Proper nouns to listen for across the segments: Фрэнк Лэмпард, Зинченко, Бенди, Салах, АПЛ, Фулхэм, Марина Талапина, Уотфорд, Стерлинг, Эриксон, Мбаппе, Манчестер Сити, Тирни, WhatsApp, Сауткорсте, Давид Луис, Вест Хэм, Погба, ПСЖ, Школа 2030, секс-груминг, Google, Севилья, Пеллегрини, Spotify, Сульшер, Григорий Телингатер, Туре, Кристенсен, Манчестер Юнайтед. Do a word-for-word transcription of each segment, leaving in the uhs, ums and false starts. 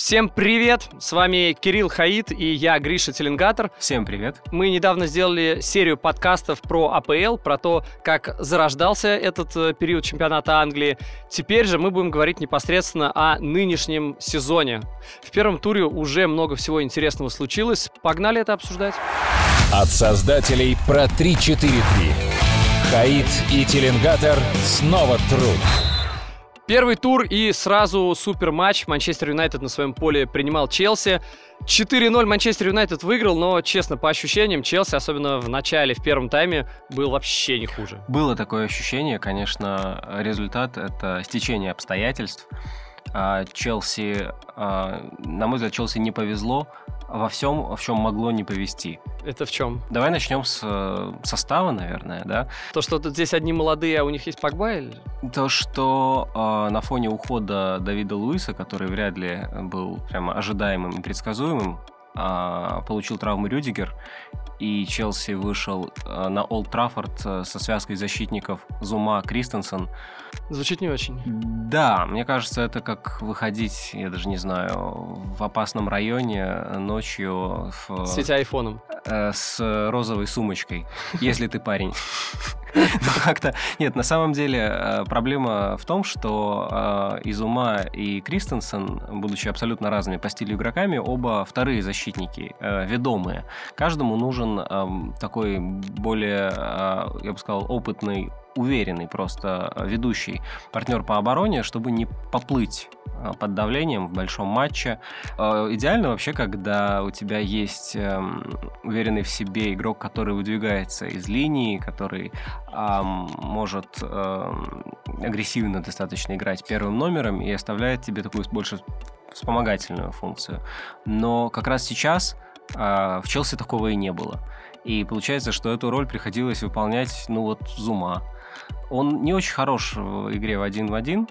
Всем привет! С вами Кирилл Хаит и я, Гриша Телингатер. Всем привет! Мы недавно сделали серию подкастов про а пэ эл, про то, как зарождался этот период чемпионата Англии. Теперь же мы будем говорить непосредственно о нынешнем сезоне. В первом туре уже много всего интересного случилось. Погнали это обсуждать! От создателей про три четыре три. Хаит и Телингатер снова труд. Первый тур и сразу суперматч. Манчестер Юнайтед на своем поле принимал Челси. четыре ноль Манчестер Юнайтед выиграл, но, честно, по ощущениям, Челси, особенно в начале, в первом тайме, был вообще не хуже. Было такое ощущение, конечно, результат — это стечение обстоятельств. Челси, на мой взгляд, Челси не повезло во всем, в чем могло не повезти. Это в чем? Давай начнем с состава, наверное, да? То, что тут здесь одни молодые, а у них есть Погба? Или? То, что э, на фоне ухода Давида Луиса, который вряд ли был прямо ожидаемым и предсказуемым, э, получил травму Рюдигер, и Челси вышел э, на Олд Траффорд э, со связкой защитников Зума, Кристенсен. Звучит не очень. Да, мне кажется, это как выходить, я даже не знаю, в опасном районе ночью... В... Светя айфоном. С розовой сумочкой, если ты парень. Как-то... Нет, на самом деле проблема в том, что Изума и Кристенсен, будучи абсолютно разными по стилю игроками, оба вторые защитники, ведомые. Каждому нужен такой более, я бы сказал, опытный, уверенный просто ведущий партнер по обороне, чтобы не поплыть под давлением в большом матче. Идеально вообще, когда у тебя есть уверенный в себе игрок, который выдвигается из линии, который может агрессивно достаточно играть первым номером и оставляет тебе такую больше вспомогательную функцию. Но как раз сейчас в Челси такого и не было. И получается, что эту роль приходилось выполнять, ну вот, Зума. Он не очень хорош в игре в один в один,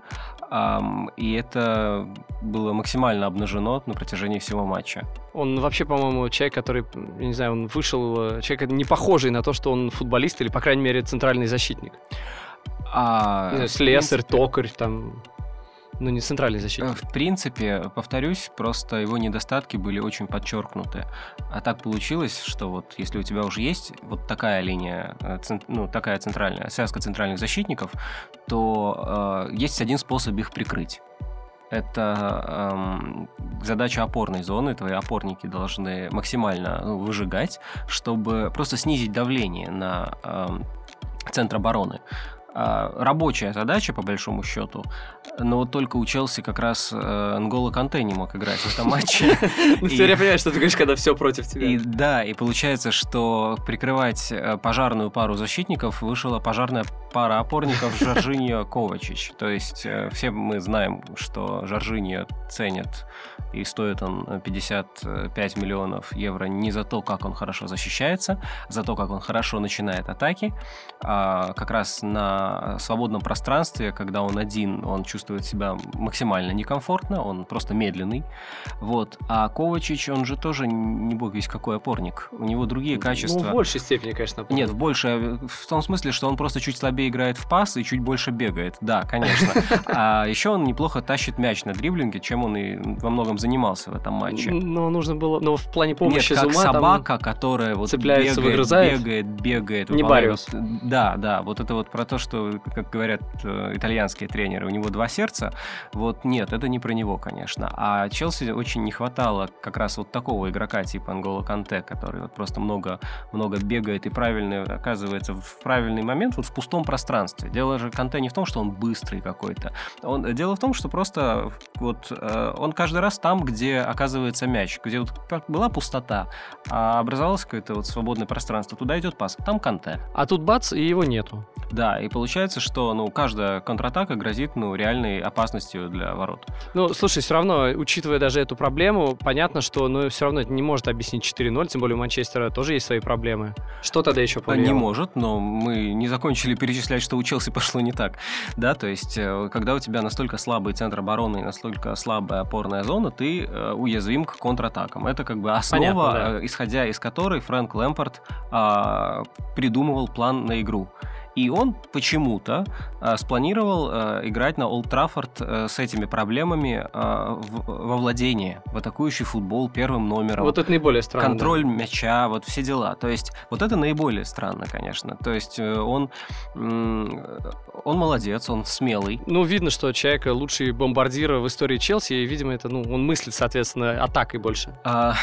и это было максимально обнажено на протяжении всего матча. Он вообще, по-моему, человек, который, я не знаю, он вышел, человек не похожий на то, что он футболист или, по крайней мере, центральный защитник. А, знаю, слесарь, принципе... токарь, там... Ну, не центральный защитник. В принципе, повторюсь, просто его недостатки были очень подчеркнуты. А так получилось, что вот если у тебя уже есть вот такая линия, ну, такая центральная, связка центральных защитников, то э, есть один способ их прикрыть. Это эм, задача опорной зоны. Твои опорники должны максимально ну, выжигать, чтобы просто снизить давление на эм, центр обороны. Рабочая задача, по большому счету, но вот только у Челси как раз Н'Голо Канте не мог играть в этом матче. Ну, теперь я понимаю, что ты говоришь, когда все против тебя. Да, и получается, что прикрывать пожарную пару защитников вышла пожарная пара опорников Жоржиньо Ковачич. То есть все мы знаем, что Жоржиньо ценят, и стоит он пятьдесят пять миллионов евро не за то, как он хорошо защищается, а за то, как он хорошо начинает атаки. Как раз на в свободном пространстве, когда он один, он чувствует себя максимально некомфортно, он просто медленный. Вот. А Ковачич, он же тоже не бог весть какой опорник. У него другие качества. Ну, в большей степени, конечно, опорник. Нет, в большей. В том смысле, что он просто чуть слабее играет в пас и чуть больше бегает. Да, конечно. А еще он неплохо тащит мяч на дриблинге, чем он и во многом занимался в этом матче. Но нужно было... Но в плане помощи Зума... Нет, как собака, которая вот бегает, бегает, бегает. Не Бариус. Да, да. Вот это вот про то, что что, как говорят э, итальянские тренеры, у него два сердца. Вот нет, это не про него, конечно. А Челси очень не хватало как раз вот такого игрока типа Н'Голо Канте, который вот просто много, много бегает и правильно оказывается в правильный момент вот в пустом пространстве. Дело же Канте не в том, что он быстрый какой-то. Он, дело в том, что просто вот э, он каждый раз там, где оказывается мяч, где вот была пустота, а образовалось какое-то вот свободное пространство. Туда идет пас, там Канте. А тут бац, и его нету. Да, и получается, что ну, каждая контратака грозит ну, реальной опасностью для ворот. Ну, слушай, все равно, учитывая даже эту проблему, понятно, что ну, все равно это не может объяснить четыре ноль, тем более у Манчестера тоже есть свои проблемы. Что тогда еще повлияло? Не может, но мы не закончили перечислять, что у Челси пошло не так. Да, то есть, когда у тебя настолько слабый центр обороны и настолько слабая опорная зона, ты уязвим к контратакам. Это как бы основа, понятно, да, исходя из которой Фрэнк Лэмпард а, придумывал план на игру. И он почему-то э, спланировал э, играть на Олд Траффорд э, с этими проблемами э, в, во владении, в атакующий футбол первым номером. Вот это наиболее странно. Контроль мяча, вот все дела. То есть вот это наиболее странно, конечно. То есть э, он, э, он молодец, он смелый. Ну, видно, что человек лучший бомбардир в истории Челси, и, видимо, это, ну, он мыслит, соответственно, атакой больше. А,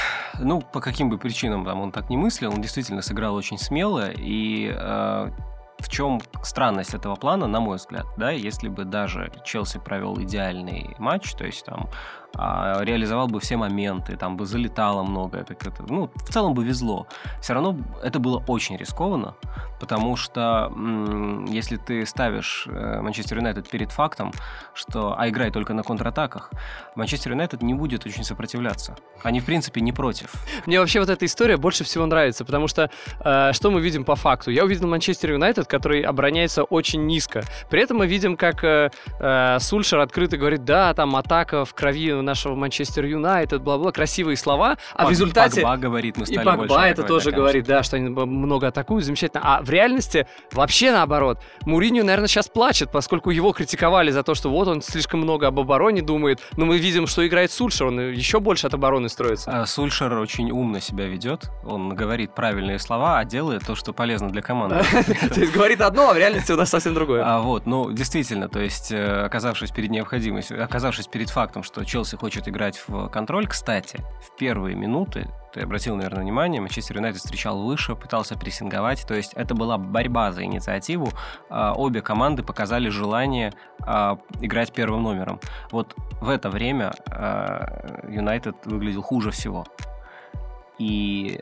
ну, по каким бы причинам там он так не мыслил, он действительно сыграл очень смело, и... Э, в чем странность этого плана, на мой взгляд, да, если бы даже Челси провел идеальный матч, то есть там а, реализовал бы все моменты, там бы залетало много, это, это, ну, в целом бы везло. Все равно это было очень рискованно, потому что м- если ты ставишь Манчестер Юнайтед перед фактом, что а играй только на контратаках, Манчестер Юнайтед не будет очень сопротивляться. Они, в принципе, не против. Мне вообще вот эта история больше всего нравится, потому что э, что мы видим по факту? Я увидел Манчестер Юнайтед, который обороняется очень низко. При этом мы видим, как э, э, Сульшер открыто говорит, да, там атака в крови нашего Манчестер Юнайтед, бла-бла, красивые слова, а Пог, в результате... Погба говорит, мы стали больше атаковать. И Погба это тоже да, говорит, да, что они много атакуют, замечательно. А в реальности вообще наоборот. Муриньо, наверное, сейчас плачет, поскольку его критиковали за то, что вот он слишком много об обороне думает, но мы видим, что играет Сульшер, он еще больше от обороны строится. А Сульшер очень умно себя ведет, он говорит правильные слова, а делает то, что полезно для команды. Говорит одно, а в реальности у нас совсем другое. А вот, ну, действительно, то есть, оказавшись перед необходимостью, оказавшись перед фактом, что Челси хочет играть в контроль, кстати, в первые минуты, ты обратил, наверное, внимание, Манчестер Юнайтед встречал выше, пытался прессинговать, то есть это была борьба за инициативу, обе команды показали желание играть первым номером. Вот в это время Юнайтед выглядел хуже всего. И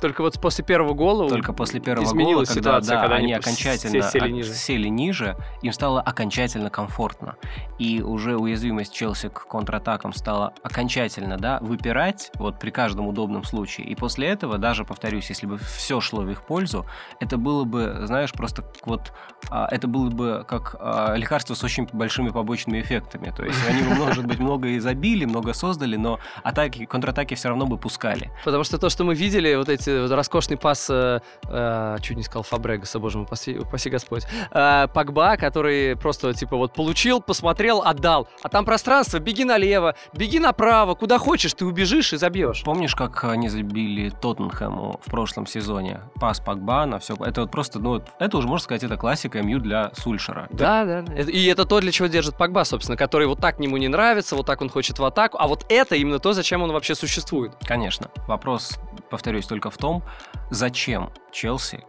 только вот после первого гола только после первого гола, когда, ситуация, да, когда они, они окончательно сели ниже. сели ниже, им стало окончательно комфортно, и уже уязвимость Челси к контратакам стала окончательно, да, выпирать вот при каждом удобном случае. И после этого, даже повторюсь, если бы все шло в их пользу, это было бы, знаешь, просто вот это было бы как лекарство с очень большими побочными эффектами. То есть они бы, может быть, много и забили, много создали, но атаки, контратаки все равно бы пускали. Потому что то, что мы видели, вот эти вот роскошный пас, э, э, чуть не сказал Фабрегаса, боже мой, упаси, упаси Господь, э, Погба, который просто типа вот получил, посмотрел, отдал, а там пространство, беги налево, беги направо, куда хочешь, ты убежишь и забьешь. Помнишь, как они забили Тоттенхэму в прошлом сезоне? Пас Погба на все, это вот просто, ну, это уже, можно сказать, это классика эм ю для Сульшера. Да, да, да. И это то, для чего держит Погба, собственно, который вот так ему не нравится, вот так он хочет в атаку, а вот это именно то, зачем он вообще существует. Конечно. Вопрос, повторюсь, только в том, зачем Челси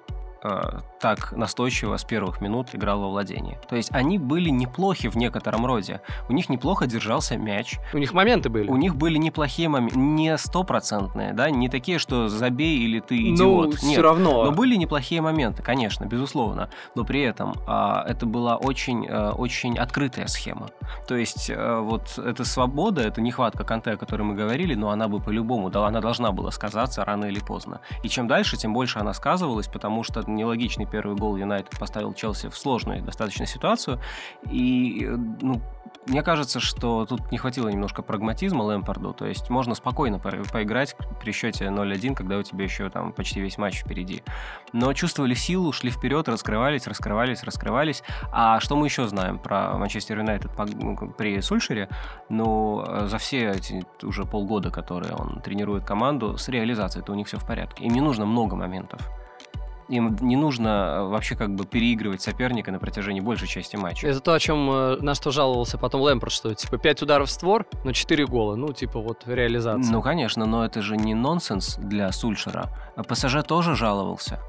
э, так настойчиво с первых минут играл во владении. То есть они были неплохи в некотором роде. У них неплохо держался мяч. У них моменты были. У них были неплохие моменты, не стопроцентные, да, не такие, что забей или ты идиот. Ну, все Нет. равно. Но были неплохие моменты, конечно, безусловно. Но при этом э, это была очень, э, очень открытая схема. То есть э, вот эта свобода, эта нехватка Канте, о которой мы говорили, но она бы по-любому, она должна была сказаться рано или поздно. И чем дальше, тем больше она сказывалась, потому что нелогичный первый гол Юнайтед поставил Челси в сложную достаточно ситуацию. И, ну, мне кажется, что тут не хватило немножко прагматизма Лэмпарду. То есть можно спокойно по- поиграть при счете ноль один, когда у тебя еще там почти весь матч впереди. Но чувствовали силу, шли вперед, раскрывались, раскрывались, раскрывались. А что мы еще знаем про Манчестер Юнайтед при Сульшере? Ну, за все эти уже полгода, которые он тренирует команду, с реализацией-то у них все в порядке. Им не нужно много моментов. Им не нужно вообще как бы переигрывать соперника на протяжении большей части матча. Это то, о чем, на что жаловался потом Лэмпард, что типа пять ударов в створ, но четыре гола, ну типа вот реализация. Ну конечно, но это же не нонсенс для Сульшера. ПСЖ тоже жаловался.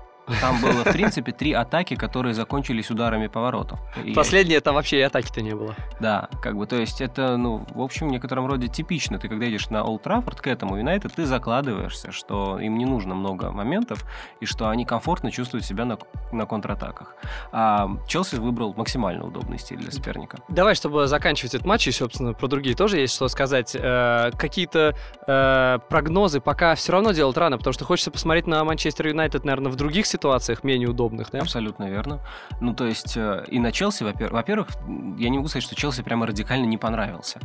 Там было, в принципе, три атаки, которые закончились ударами поворотов. Последние там вообще и атаки-то не было. Да, как бы, то есть это, ну, в общем, в некотором роде типично. Ты, когда едешь на Олд Траффорд к этому Юнайтед, ты закладываешься, что им не нужно много моментов, и что они комфортно чувствуют себя на, на контратаках. А Челси выбрал максимально удобный стиль для соперника. Давай, чтобы заканчивать этот матч, и, собственно, про другие тоже есть что сказать. Э, какие-то э, прогнозы пока все равно делать рано, потому что хочется посмотреть на Манчестер Юнайтед, наверное, в других ситуациях, ситуациях менее удобных, да? Абсолютно верно. Ну, то есть, и на Челси, во-первых, я не могу сказать, что Челси прямо радикально не понравился.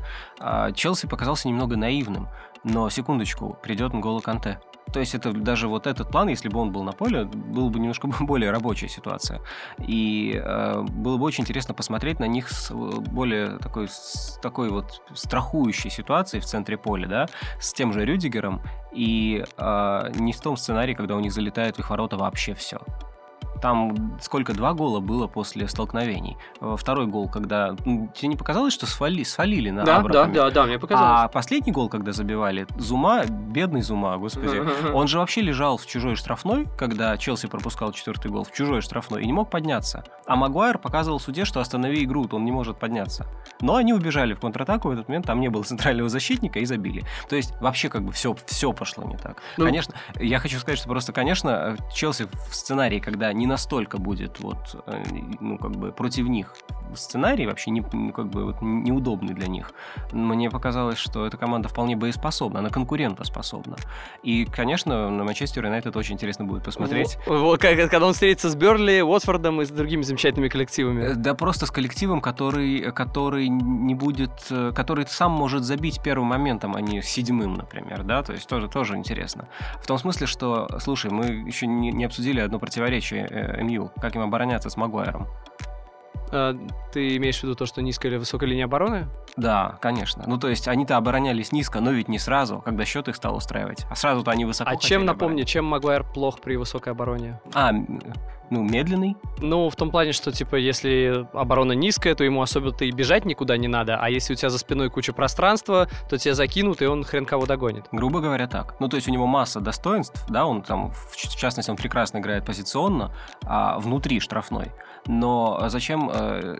Челси показался немного наивным, но, секундочку, придет Н'Голо Канте. То есть это даже вот этот план, если бы он был на поле, была бы немножко более рабочая ситуация. И э, было бы очень интересно посмотреть на них с более такой, с такой вот страхующей ситуацией в центре поля, да, с тем же Рюдигером, и э, не в том сценарии, когда у них залетает в их ворота вообще все. Там сколько, два гола было после столкновений. Второй гол, когда... Ну, тебе не показалось, что свали, свалили на да, обратами? Да, да, да, мне показалось. А последний гол, когда забивали, Зума, бедный Зума, господи, он же вообще лежал в чужой штрафной, когда Челси пропускал четвертый гол, в чужой штрафной, и не мог подняться. А Магуайр показывал суде, что останови игру, он не может подняться. Но они убежали в контратаку в этот момент, там не было центрального защитника, и забили. То есть вообще как бы все, все пошло не так. Ну, конечно, я хочу сказать, что просто, конечно, Челси в сценарии, когда не настолько будет вот, ну, как бы против них сценарий, вообще не, как бы, вот, неудобный для них. Мне показалось, что эта команда вполне боеспособна, она конкурентоспособна. И, конечно, на Манчестер Юнайтед очень интересно будет посмотреть. Вот, когда он встретится с Бернли, Уотфордом и с другими замечательными коллективами. Да просто с коллективом, который, который не будет, который сам может забить первым моментом, а не седьмым, например, да, то есть тоже, тоже интересно. В том смысле, что, слушай, мы еще не, не обсудили одно противоречие МЮ, как им обороняться с Магуайром. А, ты имеешь в виду то, что низкая или высокая линия обороны? Да, конечно. Ну, то есть, они-то оборонялись низко, но ведь не сразу, когда счет их стал устраивать. А сразу-то они высоко А чем, напомни, оборонять. Чем Магуайр плох при высокой обороне? А, ну, медленный. Ну, в том плане, что, типа, если оборона низкая, то ему особо-то и бежать никуда не надо, а если у тебя за спиной куча пространства, то тебя закинут, и он хрен кого догонит. Грубо говоря, так. Ну, то есть у него масса достоинств, да, он там, в частности, он прекрасно играет позиционно, а внутри штрафной. Но зачем э,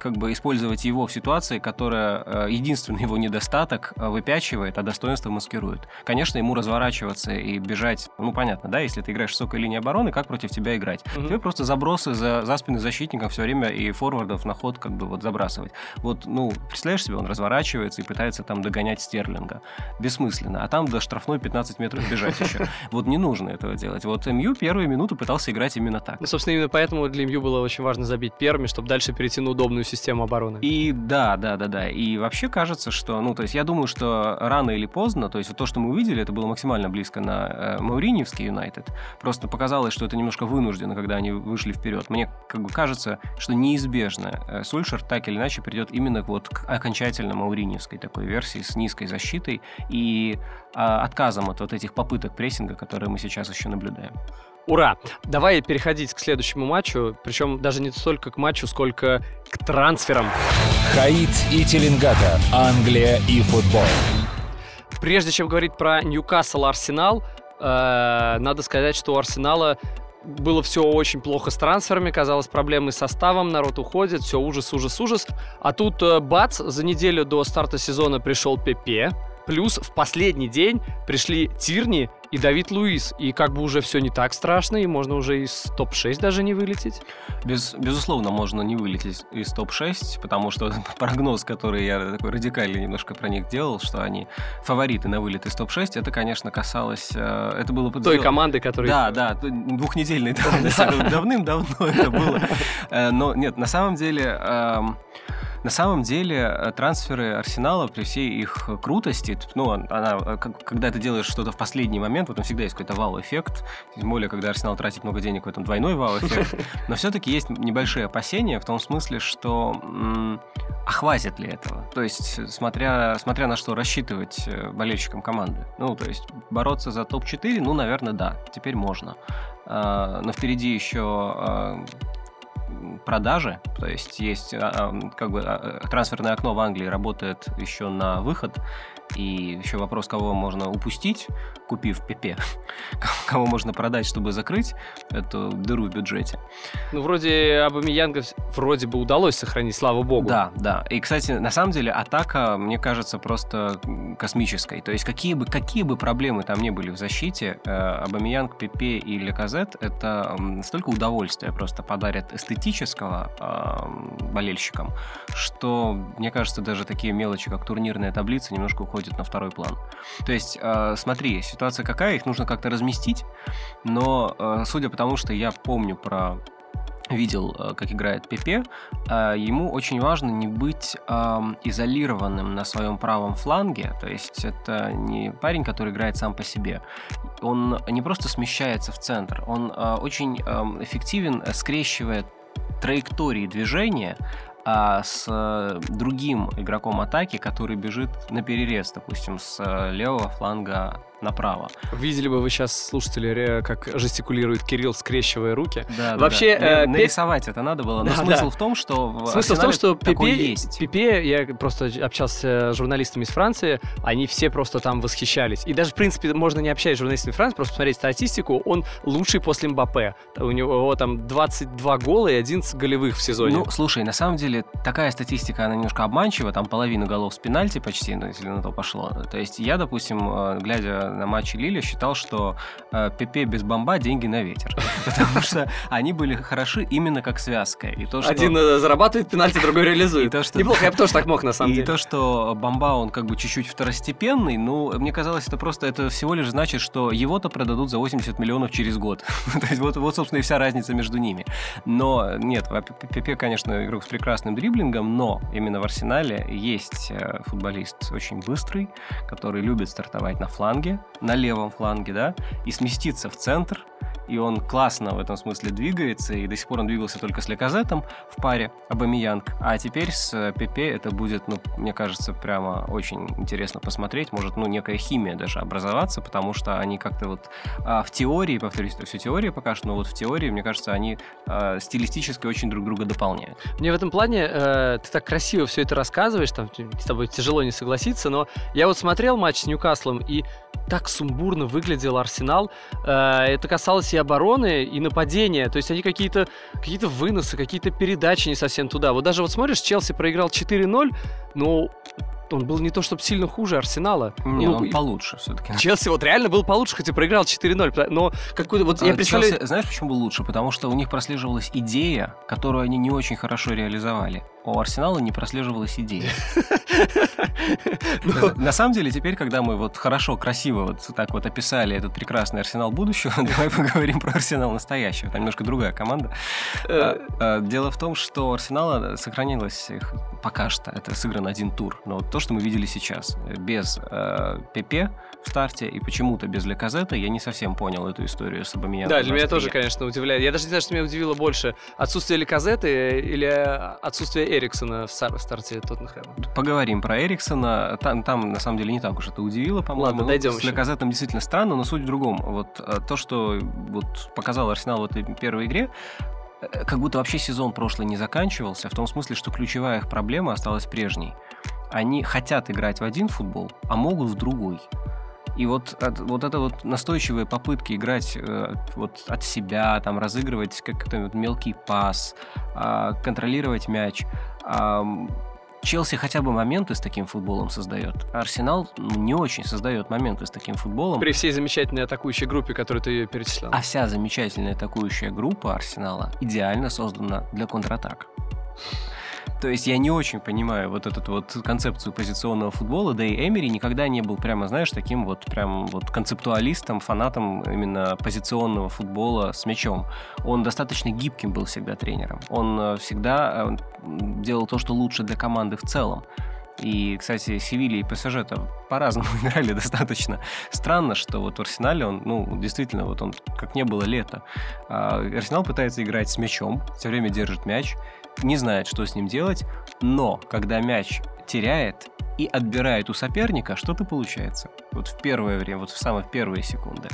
как бы использовать его в ситуации, которая э, единственный его недостаток выпячивает, а достоинство маскирует? Конечно, ему разворачиваться и бежать, ну, понятно, да, если ты играешь в высокой линии обороны, как против тебя играть? Тебе просто забросы за, за спины защитников все время и форвардов на ход как бы вот забрасывать. Вот, ну, представляешь себе, он разворачивается и пытается там догонять Стерлинга. Бессмысленно. А там до штрафной пятнадцать метров бежать еще. Вот не нужно этого делать. Вот МЮ первые минуты пытался играть именно так. Ну, собственно, именно поэтому для МЮ было очень важно забить первыми, чтобы дальше перейти на удобную систему обороны. И да, да, да, да. И вообще кажется, что, ну, то есть я думаю, что рано или поздно, то есть вот то, что мы увидели, это было максимально близко на э, Мауриньевский Юнайтед. Просто показалось, что это немножко вынужденно, когда они вышли вперед. Мне как бы кажется, что неизбежно Сульшер так или иначе придет именно вот к окончательно мауриньевской такой версии с низкой защитой и а, отказом от вот этих попыток прессинга, которые мы сейчас еще наблюдаем. Ура! Давай переходить к следующему матчу, причем даже не столько к матчу, сколько к трансферам. Хаит и Телингатер. Англия и футбол. Прежде чем говорить про Ньюкасл-Арсенал, э, надо сказать, что у Арсенала было все очень плохо с трансферами, казалось, проблемы с составом, народ уходит, все ужас, ужас, ужас. А тут, бац, за неделю до старта сезона пришел Пепе, плюс в последний день пришли Тирни и Давид Луис, и как бы уже все не так страшно, и можно уже из топ шесть даже не вылететь. Без, безусловно, можно не вылететь из топ шесть, потому что прогноз, который я такой радикальный немножко про них делал, что они фавориты на вылет из топ шесть, это, конечно, касалось... Это было под... Той команды, которая... Да, да, двухнедельной давности, давным-давно это было. Но нет, на самом деле... На самом деле трансферы Арсенала при всей их крутости, ну, она, когда ты делаешь что-то в последний момент, вот там всегда есть какой-то вау-эффект, тем более, когда Арсенал тратит много денег, в этом двойной вау-эффект, но все-таки есть небольшие опасения в том смысле, что м- а хватит ли этого? То есть, смотря, смотря на что рассчитывать болельщикам команды. Ну, то есть, бороться за топ четыре, ну, наверное, да, теперь можно. А, но впереди еще... А, продажи, то есть есть как бы трансферное окно в Англии работает еще на выход, и еще вопрос, кого можно упустить, купив Пепе, кого можно продать, чтобы закрыть эту дыру в бюджете. Ну, вроде Обамеянга вроде бы удалось сохранить, слава богу. Да, да. И, кстати, на самом деле атака, мне кажется, просто космической. То есть какие бы, какие бы проблемы там ни были в защите, Обамеянг, Пепе и Ляказетт — это столько удовольствия просто подарят эстетического э, болельщикам, что, мне кажется, даже такие мелочи, как турнирная таблица, немножко уходят на второй план. То есть, э, смотри, ситуация какая, их нужно как-то разместить, но э, судя по тому, что я помню про видел, как играет Пепе, ему очень важно не быть э, изолированным на своем правом фланге, то есть это не парень, который играет сам по себе. Он не просто смещается в центр, он э, очень э, эффективен, скрещивая траектории движения а с другим игроком атаки, который бежит на перерез, допустим, с левого фланга направо. Видели бы вы сейчас, слушатели, как жестикулирует Кирилл, скрещивая руки. Да, вообще, да, да. Э, нарисовать Пеп... это надо было, но да, смысл да. в том, что в смысл в том, что Пепе есть. Пепе, я просто общался с журналистами из Франции, они все просто там восхищались. И даже, в принципе, можно не общаясь с журналистами Франции, просто посмотреть статистику, он лучший после Мбаппе. У него там двадцать два гола и одиннадцать голевых в сезоне. Ну, слушай, на самом деле такая статистика, она немножко обманчива, там половина голов с пенальти почти, ну, если на то пошло. То есть я, допустим, глядя на матчи Лили, считал, что э, Пепе без бомба деньги на ветер, потому что они были хороши именно как связка. И то, что... Один зарабатывает пенальти, другой реализует. И то, что... Неплохо, я бы тоже так мог, на самом деле. И то, что бомба, он как бы чуть-чуть второстепенный, ну, мне казалось, это просто, это всего лишь значит, что его-то продадут за восемьдесят миллионов через год. То есть вот, вот, собственно, и вся разница между ними. Но нет, Пепе, конечно, игрок с прекрасным дриблингом, но именно в Арсенале есть футболист очень быстрый, который любит стартовать на фланге, на левом фланге, да, и сместиться в центр, и он классно в этом смысле двигается, и до сих пор он двигался только с Ляказеттом в паре Обамеянг, а теперь с Пепе это будет, ну, мне кажется, прямо очень интересно посмотреть, может, ну, некая химия даже образоваться, потому что они как-то вот а, в теории, повторюсь, это все теория пока что, но вот в теории, мне кажется, они а, стилистически очень друг друга дополняют. Мне в этом плане, э, ты так красиво все это рассказываешь, там, с тобой тяжело не согласиться, но я вот смотрел матч с Ньюкаслом, и так сумбурно выглядел Арсенал, э, это касалось и обороны, и нападения. То есть они какие-то, какие-то выносы, какие-то передачи не совсем туда. Вот даже вот смотришь, Челси проиграл четыре ноль, но он был не то чтобы сильно хуже Арсенала. Не, ну, он получше все-таки. Челси вот реально был получше, хотя проиграл четыре ноль. Но какой-то вот я представляю... Челси, знаешь, почему был лучше? Потому что у них прослеживалась идея, которую они не очень хорошо реализовали. У Арсенала не прослеживалась идея. На самом деле, теперь, когда мы вот хорошо, красиво вот так вот описали этот прекрасный Арсенал будущего, давай поговорим про Арсенал настоящего. Там немножко другая команда. Дело в том, что у Арсенала сохранилось пока что. Это сыгран один тур. Но вот то, что мы видели сейчас, без Пепе в старте и почему-то без Ляказетта, я не совсем понял эту историю с Обамеянгом. Да, для меня тоже, конечно, удивляет. Я даже не знаю, что меня удивило больше. Отсутствие Ляказетта или отсутствие Эриксона в старте Тоттенхэма. Поговорим про Эриксона. Там, там, на самом деле, не так уж это удивило, по-моему. Ладно, ну, дойдем с еще. Ляказеттом действительно странно, но суть в другом. Вот то, что вот, показал Арсенал в этой первой игре, как будто вообще сезон прошлый не заканчивался, в том смысле, что ключевая их проблема осталась прежней. Они хотят играть в один футбол, а могут в другой. И вот, от, вот это вот настойчивые попытки играть э, вот от себя, там, разыгрывать как-то вот, мелкий пас, э, контролировать мяч. Э, Челси хотя бы моменты с таким футболом создает. А Арсенал не очень создает моменты с таким футболом. При всей замечательной атакующей группе, которую ты ее перечислял. А вся замечательная атакующая группа Арсенала идеально создана для контратак. То есть я не очень понимаю вот эту вот концепцию позиционного футбола, да и Эмери никогда не был прямо, знаешь, таким вот прям вот концептуалистом, фанатом именно позиционного футбола с мячом. Он достаточно гибким был всегда тренером. Он всегда делал то, что лучше для команды в целом. И, кстати, Севилья и ПСЖ там по-разному играли достаточно. Странно, что вот в Арсенале он, ну, действительно, вот он как не было лета. А Арсенал пытается играть с мячом, все время держит мяч, не знает, что с ним делать, но когда мяч теряет и отбирает у соперника, что-то получается. Вот в первое время, вот в самые первые секунды.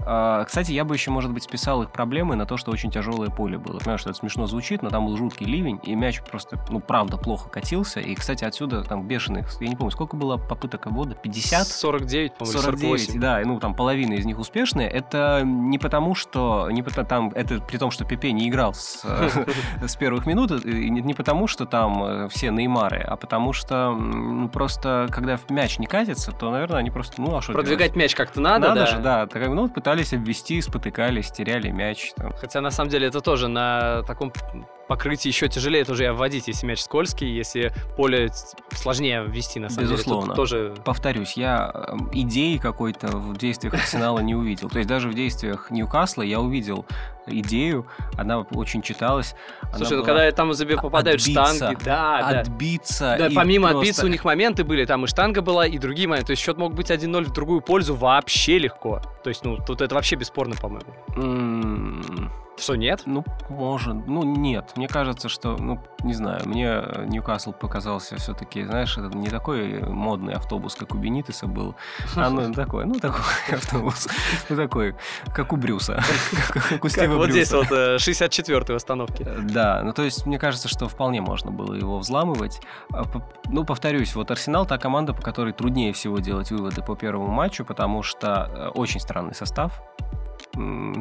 А, кстати, я бы еще, может быть, списал их проблемы на то, что очень тяжелое поле было. Понимаю, что это смешно звучит, но там был жуткий ливень, и мяч просто, ну, правда, плохо катился. И, кстати, отсюда там бешеных, я не помню, сколько было попыток обвода? пятьдесят? сорок девять, по-моему, сорок девять, да, ну, там половина из них успешные. Это не потому, что... Не потому, там, это при том, что Пепе не играл с, с первых минут, не потому, что там все Неймары, а потому что, ну, просто, когда мяч не катится, то, наверное, они просто, ну, а что продвигать делать? Мяч как-то надо, надо да? Же, да. Так, ну, пытались обвести, спотыкались, теряли мяч. Там. Хотя, на самом деле, это тоже на таком покрытии еще тяжелее тоже и обводить, если мяч скользкий, если поле сложнее ввести, на самом безусловно. Деле. Безусловно. Тоже... Повторюсь, я идеи какой-то в действиях Арсенала не увидел. То есть даже в действиях Ньюкасла я увидел идею, она очень читалась. Слушай, ну когда там попадают отбиться, штанги, да, отбиться. Да, да, помимо просто... отбиться у них моменты были, там и штанга была, и другие моменты. То есть счет мог быть один ноль в другую пользу вообще легко. То есть, ну, тут это вообще бесспорно, по-моему. Mm-hmm. Что, нет? Ну, может. Ну, нет. Мне кажется, что, ну, не знаю, мне Ньюкасл показался все-таки, знаешь, это не такой модный автобус, как у Бенитеса был, а ну, такой, ну, такой автобус, ну, такой, как у Брюса, как у Стива Брюса. Вот здесь вот шестьдесят четвёртой в остановке. Да, ну, то есть, мне кажется, что вполне можно было его взламывать. Ну, повторюсь, вот Арсенал — та команда, по которой труднее всего делать выводы по первому матчу, потому что очень странный состав.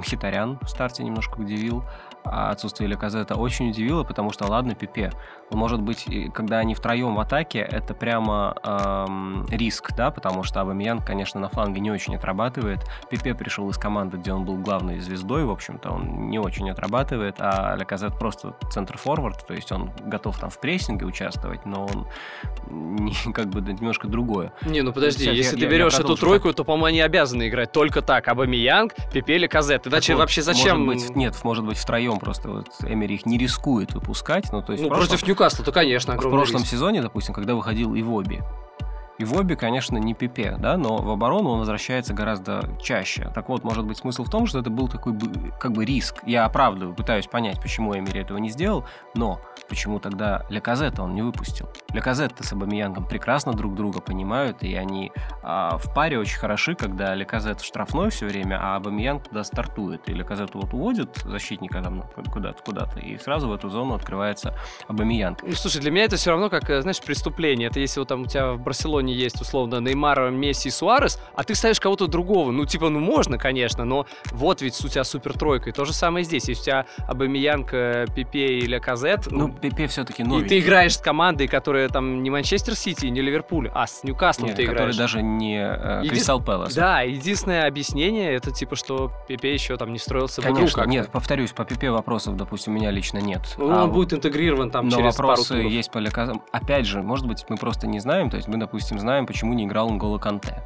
Хитарян в старте немножко удивил, а отсутствие Ляказетта очень удивило, потому что, ладно, Пепе, может быть, когда они втроем в атаке, это прямо эм, риск, да, потому что Обамеянг, конечно, на фланге не очень отрабатывает. Пепе пришел из команды, где он был главной звездой, в общем-то, он не очень отрабатывает, а Ляказетт просто центр-форвард, то есть он готов там в прессинге участвовать, но он не, как бы немножко другое. Не, ну подожди, Сейчас, если я, ты я, берешь я эту тройку, то, по-моему, они обязаны играть только так, Обамеянг, Пепе, Ляказетт, иначе вот, вообще зачем? Может быть, нет, может быть, втроем просто вот Эмери их не рискует выпускать, ну то есть... Ну, прошлом... против Ньюкасла, то, конечно, огромный В прошлом риск. Сезоне, допустим, когда выходил Ивоби, Ивоби, конечно, не Пепе, да, но в оборону он возвращается гораздо чаще. Так вот, может быть, смысл в том, что это был такой, как бы, риск. Я оправдываю, пытаюсь понять, почему Эмери этого не сделал, но почему тогда Ляказетта он не выпустил? Ляказетта с Обамеянгом прекрасно друг друга понимают, и они а, в паре очень хороши, когда Ляказетт в штрафной все время, а Обамеянг туда стартует. И Ляказетт вот уводит защитника там куда-то, куда-то, и сразу в эту зону открывается Обамеянг. Ну, слушай, для меня это все равно как, знаешь, преступление. Это если вот там у тебя в Барселоне есть, условно, Неймар, Месси и Суарес, а ты ставишь кого-то другого. Ну, типа, ну, можно, конечно, но вот ведь у тебя супертройка. И то же самое здесь. Если у тебя Обамеянг, Пепе и Ляказетт... Ну, ну, Пепе все-таки новенький. И ты играешь с командой, которая там не Манчестер Сити, не Ливерпуль, а с Ньюкаслом Нет, ты играешь. Который даже не э, Еди... Кристал Пэлас. Да, единственное объяснение, это типа, что Пепе еще там не строился в игру. Конечно, нет, повторюсь, по Пепе вопросов, допустим, у меня лично нет. Ну, а, он будет интегрирован там через пару туров. Но вопросы есть по Ляказетту. Опять же, может быть, мы просто не знаем, то есть мы, допустим, знаем, почему не играл Н'Голо Канте.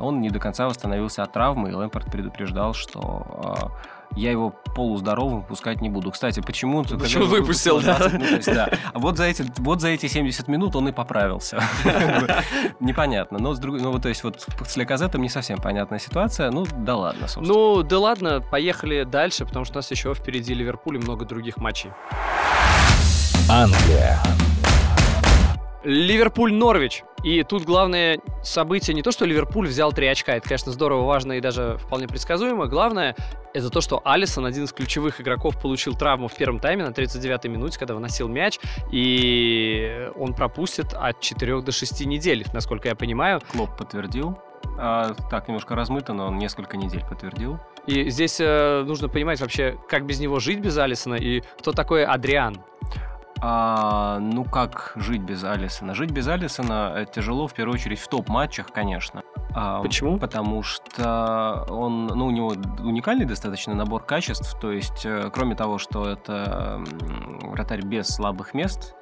Он не до конца восстановился от травмы, и Лэмпард предупреждал, что э, я его полуздоровым пускать не буду. Кстати, почему-то... Почему выпустил, да? А вот за эти семьдесят минут он и поправился. Непонятно. Но то есть вот с Ляказеттом не совсем понятная ситуация. Ну, да ладно, собственно. Ну, да ладно, поехали дальше, потому что у нас еще впереди Ливерпуль и много других матчей. Англия. Ливерпуль-Норвич. И тут главное событие не то, что Ливерпуль взял три очка. Это, конечно, здорово, важно и даже вполне предсказуемо. Главное, это то, что Алисон, один из ключевых игроков, получил травму в первом тайме на тридцать девятой минуте, когда выносил мяч. И он пропустит от четырёх до шести недель, насколько я понимаю. Клоп подтвердил. А, так, немножко размыто, но он несколько недель подтвердил. И здесь э, нужно понимать вообще, как без него жить, без Алисона, и кто такой Адриан. А, ну как жить без Алисона? Жить без Алисона тяжело, в первую очередь, в топ-матчах, конечно. А, Почему? Потому что он, ну, у него уникальный достаточно набор качеств. То есть, кроме того, что это вратарь без слабых мест,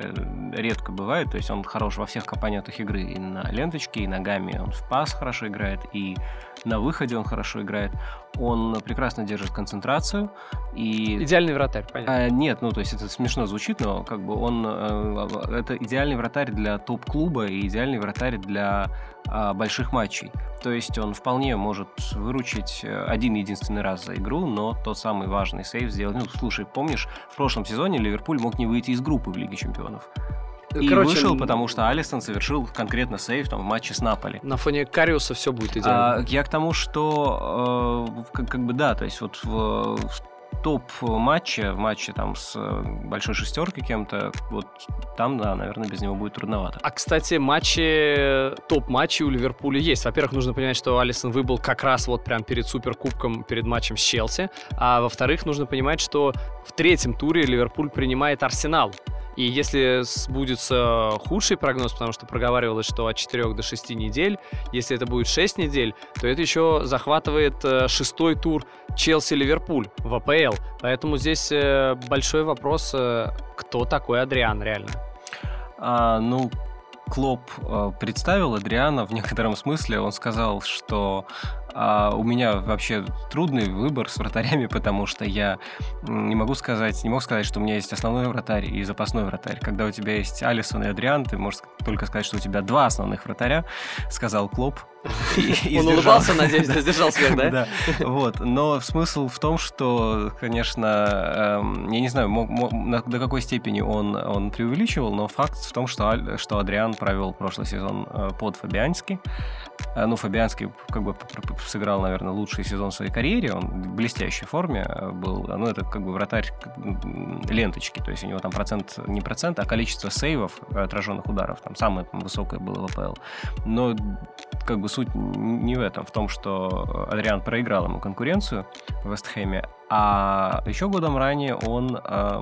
редко бывает. То есть он хорош во всех компонентах игры. И на ленточке, и ногами он в пас хорошо играет, и на выходе он хорошо играет. Он прекрасно держит концентрацию. И... Идеальный вратарь, понятно. А, нет, ну то есть это смешно звучит, но как бы он... Э, это идеальный вратарь для топ-клуба и идеальный вратарь для э, больших матчей. То есть он вполне может выручить один-единственный раз за игру, но тот самый важный сейв сделать. Ну, слушай, помнишь, в прошлом сезоне Ливерпуль мог не выйти из группы в Лиге Чемпионов? И Короче, вышел, потому что Алисон совершил конкретно сейв там, в матче с Наполи. На фоне Кариуса все будет идеально. А, я к тому, что э, как, как бы да, то есть вот в, в топ-матче, в матче там с большой шестеркой кем-то, вот там, да, наверное, без него будет трудновато. А, кстати, матчи, топ-матчи у Ливерпуля есть. Во-первых, нужно понимать, что Алисон выбыл как раз вот прям перед суперкубком, перед матчем с Челси. А во-вторых, нужно понимать, что в третьем туре Ливерпуль принимает Арсенал. И если сбудется худший прогноз, потому что проговаривалось, что от четырёх до шести недель, если это будет шесть недель, то это еще захватывает шестой тур Челси-Ливерпуль в а пэ эл. Поэтому здесь большой вопрос, кто такой Адриан реально? А, ну... Клоп представил Адриана в некотором смысле. Он сказал, что А у меня вообще трудный выбор с вратарями, потому что я не могу сказать, не мог сказать, что у меня есть основной вратарь и запасной вратарь. Когда у тебя есть Алисон и Адриан, ты можешь только сказать, что у тебя два основных вратаря, сказал Клоп. И, Он и улыбался, надеюсь, да, сдержал смех, да? Да, вот. Но смысл в том, что, конечно, эм, я не знаю, мог, мог, на, до какой степени он, он преувеличивал, но факт в том, что, Аль, что Адриан провел прошлый сезон э, под Фабиански. Э, ну, Фабиански как бы сыграл, наверное, лучший сезон в своей карьере. Он в блестящей форме был. Ну, это как бы вратарь ленточки. То есть у него там процент, не процент, а количество сейвов, отраженных ударов. Там самое там, высокое было в АПЛ. Но как бы суть не в этом, в том, что Адриан проиграл ему конкуренцию в Вестхэме, а еще годом ранее он э,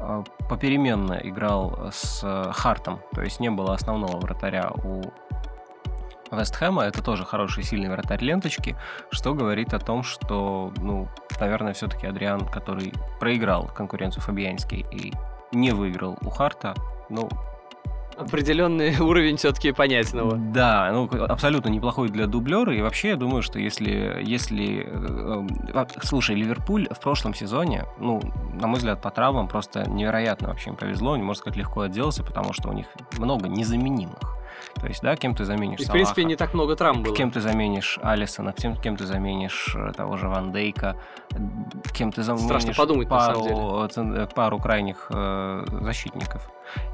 э, попеременно играл с э, Хартом, то есть не было основного вратаря у Вестхэма, это тоже хороший, сильный вратарь ленточки, что говорит о том, что, ну, наверное, все-таки Адриан, который проиграл конкуренцию Фабиански и не выиграл у Харта, ну, определенный уровень все-таки понятного. Да, ну абсолютно неплохой для дублера. И вообще, я думаю, что если... если э, слушай, Ливерпуль в прошлом сезоне, ну, на мой взгляд, по травмам просто невероятно вообще им повезло. Они, можно сказать, легко отделался, потому что у них много незаменимых. То есть, да, кем ты заменишь Салаха. В принципе, Салаха, не так много травм было. Кем ты заменишь Алисона, кем, кем ты заменишь того же Ван Дейка, кем ты заменишь... Страшно подумать, пару, на самом деле. Пару крайних э, защитников.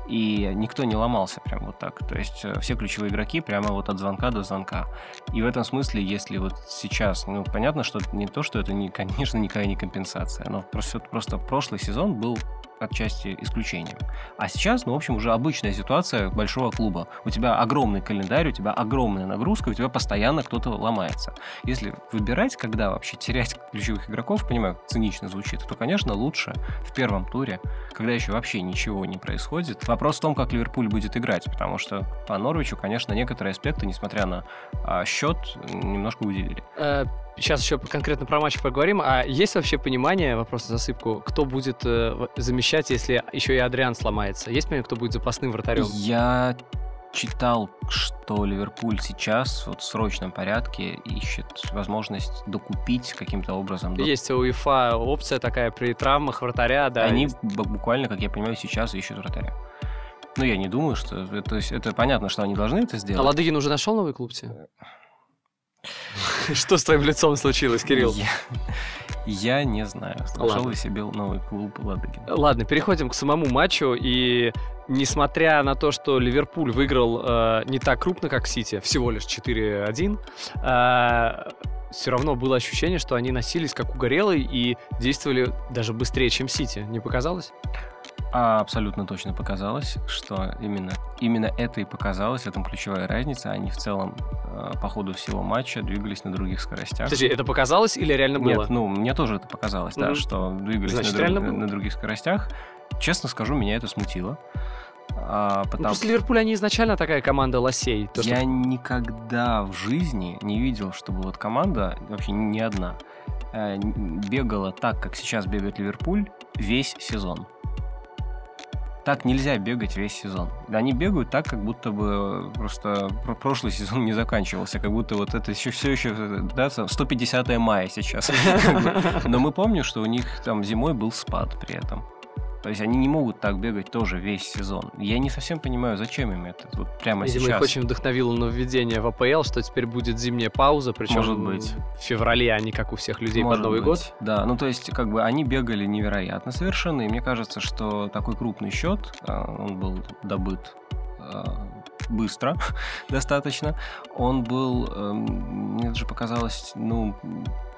И никто не ломался прям вот так. То есть все ключевые игроки прямо вот от звонка до звонка. И в этом смысле, если вот сейчас... Ну, понятно, что не то, что это, не, конечно, никакая не компенсация. Но просто, просто прошлый сезон был отчасти исключением. А сейчас, ну, в общем, уже обычная ситуация большого клуба. У тебя огромный календарь, у тебя огромная нагрузка, у тебя постоянно кто-то ломается. Если выбирать, когда вообще терять ключевых игроков, понимаю, цинично звучит, то, конечно, лучше в первом туре, когда еще вообще ничего не происходит. Вопрос в том, как Ливерпуль будет играть, потому что по Норвичу, конечно, некоторые аспекты, несмотря на а, счет, немножко удивили. Сейчас еще конкретно про матч поговорим. А есть вообще понимание, вопрос на засыпку, кто будет э, замещать, если еще и Адриан сломается? Есть понимание, кто будет запасным вратарем? Я читал, что Ливерпуль сейчас вот в срочном порядке ищет возможность докупить каким-то образом. Есть у УЕФА опция такая при травмах вратаря. Да, они есть. Буквально, как я понимаю, сейчас ищут вратаря. Ну, я не думаю, что... То есть это понятно, что они должны это сделать. А Ладыгин уже нашел новый клуб-те? Что с твоим лицом случилось, Кирилл? Я, я не знаю. Нашел ли себе новый клуб Ладыгина? Ладно, переходим к самому матчу. И несмотря на то, что Ливерпуль выиграл э, не так крупно, как Сити, всего лишь четыре один, э, все равно было ощущение, что они носились как угорелые и действовали даже быстрее, чем Сити. Не показалось? А абсолютно точно показалось, что именно, именно это и показалось, в этом ключевая разница. Они в целом э, по ходу всего матча двигались на других скоростях. Подожди, это показалось или реально было? Нет, ну, мне тоже это показалось, mm-hmm. да, что двигались Значит, на, друг, на других скоростях. Честно скажу, меня это смутило. А, потому... ну, просто Ливерпуль, они изначально такая команда лосей. То, Я что... никогда в жизни не видел, чтобы вот команда, вообще ни одна, э, бегала так, как сейчас бегает Ливерпуль, весь сезон. Так нельзя бегать весь сезон. Они бегают так, как будто бы просто прошлый сезон не заканчивался, как будто вот это еще, все еще, да, сто пятидесятое мая сейчас. Но мы помним, что у них там зимой был спад при этом. То есть они не могут так бегать тоже весь сезон. Я не совсем понимаю, зачем им это вот прямо Видимо, сейчас. Видимо, их очень вдохновило нововведение в АПЛ, что теперь будет зимняя пауза, причем Может быть. в феврале, а не как у всех людей Может под Новый быть. год. Да, ну то есть как бы они бегали невероятно совершенно, и мне кажется, что такой крупный счет, он был добыт быстро достаточно, он был, мне даже показалось, ну...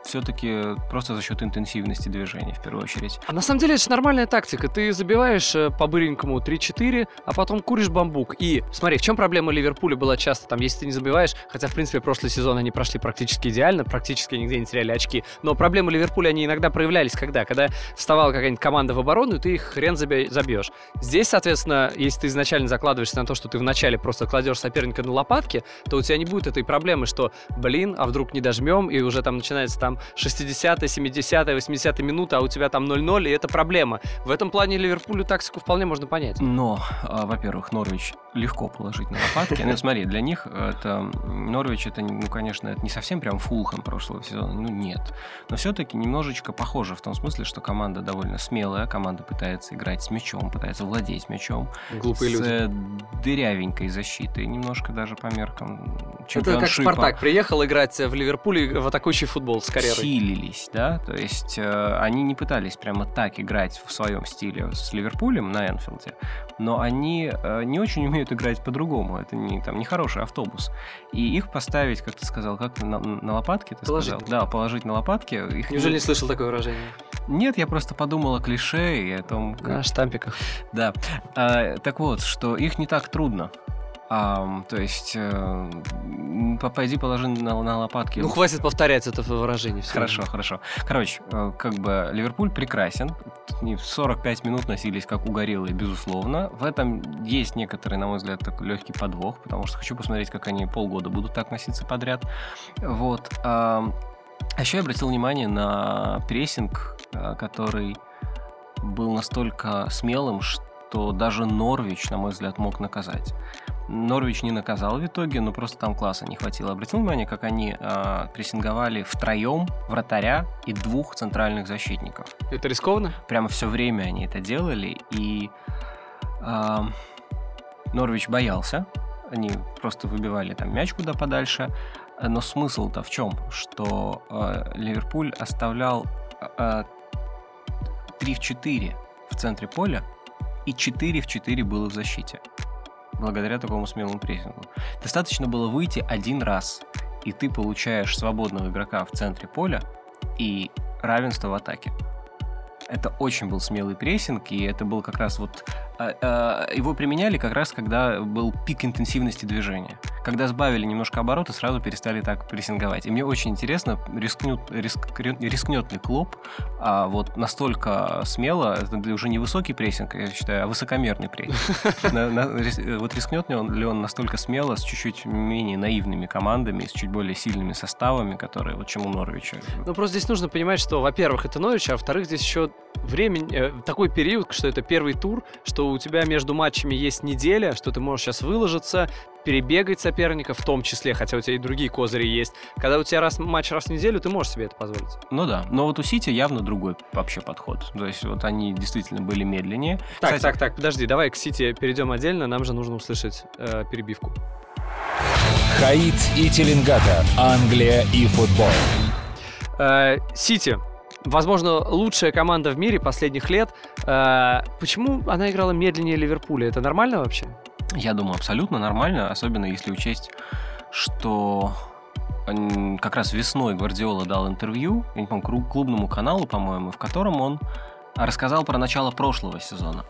все-таки просто за счет интенсивности движения, в первую очередь. А на самом деле это же нормальная тактика. Ты забиваешь по-быренькому три-четыре, а потом куришь бамбук. И смотри, в чем проблема Ливерпуля была часто, там, если ты не забиваешь, хотя, в принципе, прошлый сезон они прошли практически идеально, практически нигде не теряли очки, но проблемы Ливерпуля, они иногда проявлялись когда? Когда вставала какая-нибудь команда в оборону, и ты их хрен забьешь. Здесь, соответственно, если ты изначально закладываешься на то, что ты вначале просто кладешь соперника на лопатки, то у тебя не будет этой проблемы, что, блин, а вдруг не дожмем, и уже там начинается там там шестидесятая, семидесятая, восьмидесятая минута, а у тебя там ноль-ноль, и это проблема. В этом плане Ливерпулю тактику вполне можно понять. Но, во-первых, Норвич легко положить на лопатки. Ну, смотри, для них это Норвич, это, ну, конечно, это не совсем прям Фулхэм прошлого сезона, ну, нет. Но все-таки немножечко похоже в том смысле, что команда довольно смелая, команда пытается играть с мячом, пытается владеть мячом. Глупые с люди. Дырявенькой защитой, немножко даже по меркам чемпионшипа. Это как Спартак приехал играть в Ливерпуле в атакующий футбол с карьерой. Силились, да, то есть э, они не пытались прямо так играть в своем стиле с Ливерпулем на Энфилде, но они э, не очень умеют играть по-другому, это не, там, не хороший автобус. И их поставить, как ты сказал, как на, на лопатки, ты положить. Сказал? Да, положить на лопатки. Их... Неужели не слышал такое выражение? Нет, я просто подумал о клише и о том... Как... На штампиках. Да. А, так вот, что их не так трудно. А, то есть, э, пойди положи на, на лопатки. Ну, хватит повторять это выражение. Хорошо, время. хорошо. Короче, э, как бы Ливерпуль прекрасен. сорок пять минут носились как угорелые, безусловно. В этом есть некоторый, на мой взгляд, такой легкий подвох, потому что хочу посмотреть, как они полгода будут так носиться подряд. Вот. Э, а еще я обратил внимание на прессинг, э, который был настолько смелым, что даже Норвич, на мой взгляд, мог наказать. Норвич не наказал в итоге, но просто там класса не хватило. Обратил внимание, как они э, прессинговали втроем вратаря и двух центральных защитников. Это рискованно? Прямо все время они это делали, и э, Норвич боялся. Они просто выбивали там мяч куда подальше. Но смысл-то в чем? Что э, Ливерпуль оставлял э, три в четыре в центре поля, и четыре в четыре было в защите. Благодаря такому смелому прессингу. Достаточно было выйти один раз, и ты получаешь свободного игрока в центре поля и равенство в атаке. Это очень был смелый прессинг, и это был как раз вот... Его применяли как раз, когда был пик интенсивности движения. Когда сбавили немножко обороты, сразу перестали так прессинговать. И мне очень интересно, рискнет, риск, рискнет ли Клоп а вот настолько смело, это уже не высокий прессинг, я считаю, а высокомерный прессинг. Вот рискнет ли он настолько смело с чуть-чуть менее наивными командами, с чуть более сильными составами, которые вот чему Норвичу? Ну, просто здесь нужно понимать, что, во-первых, это Норвич, а во-вторых, здесь еще время, такой период, что это первый тур, что у тебя между матчами есть неделя, что ты можешь сейчас выложиться, перебегать соперника, в том числе, хотя у тебя и другие козыри есть. Когда у тебя раз, матч раз в неделю, ты можешь себе это позволить. Ну да, но вот у Сити явно другой вообще подход. То есть вот они действительно были медленнее. Так, Кстати... так, так, подожди, давай к Сити перейдем отдельно, нам же нужно услышать э, перебивку. Хаит и Телингатер. Англия и футбол. Э, Сити. Возможно, лучшая команда в мире последних лет. Почему она играла медленнее Ливерпуля? Это нормально вообще? Я думаю, абсолютно нормально, особенно если учесть, что как раз весной Гвардиола дал интервью, я не помню, клубному каналу, по-моему, в котором он рассказал про начало прошлого сезона.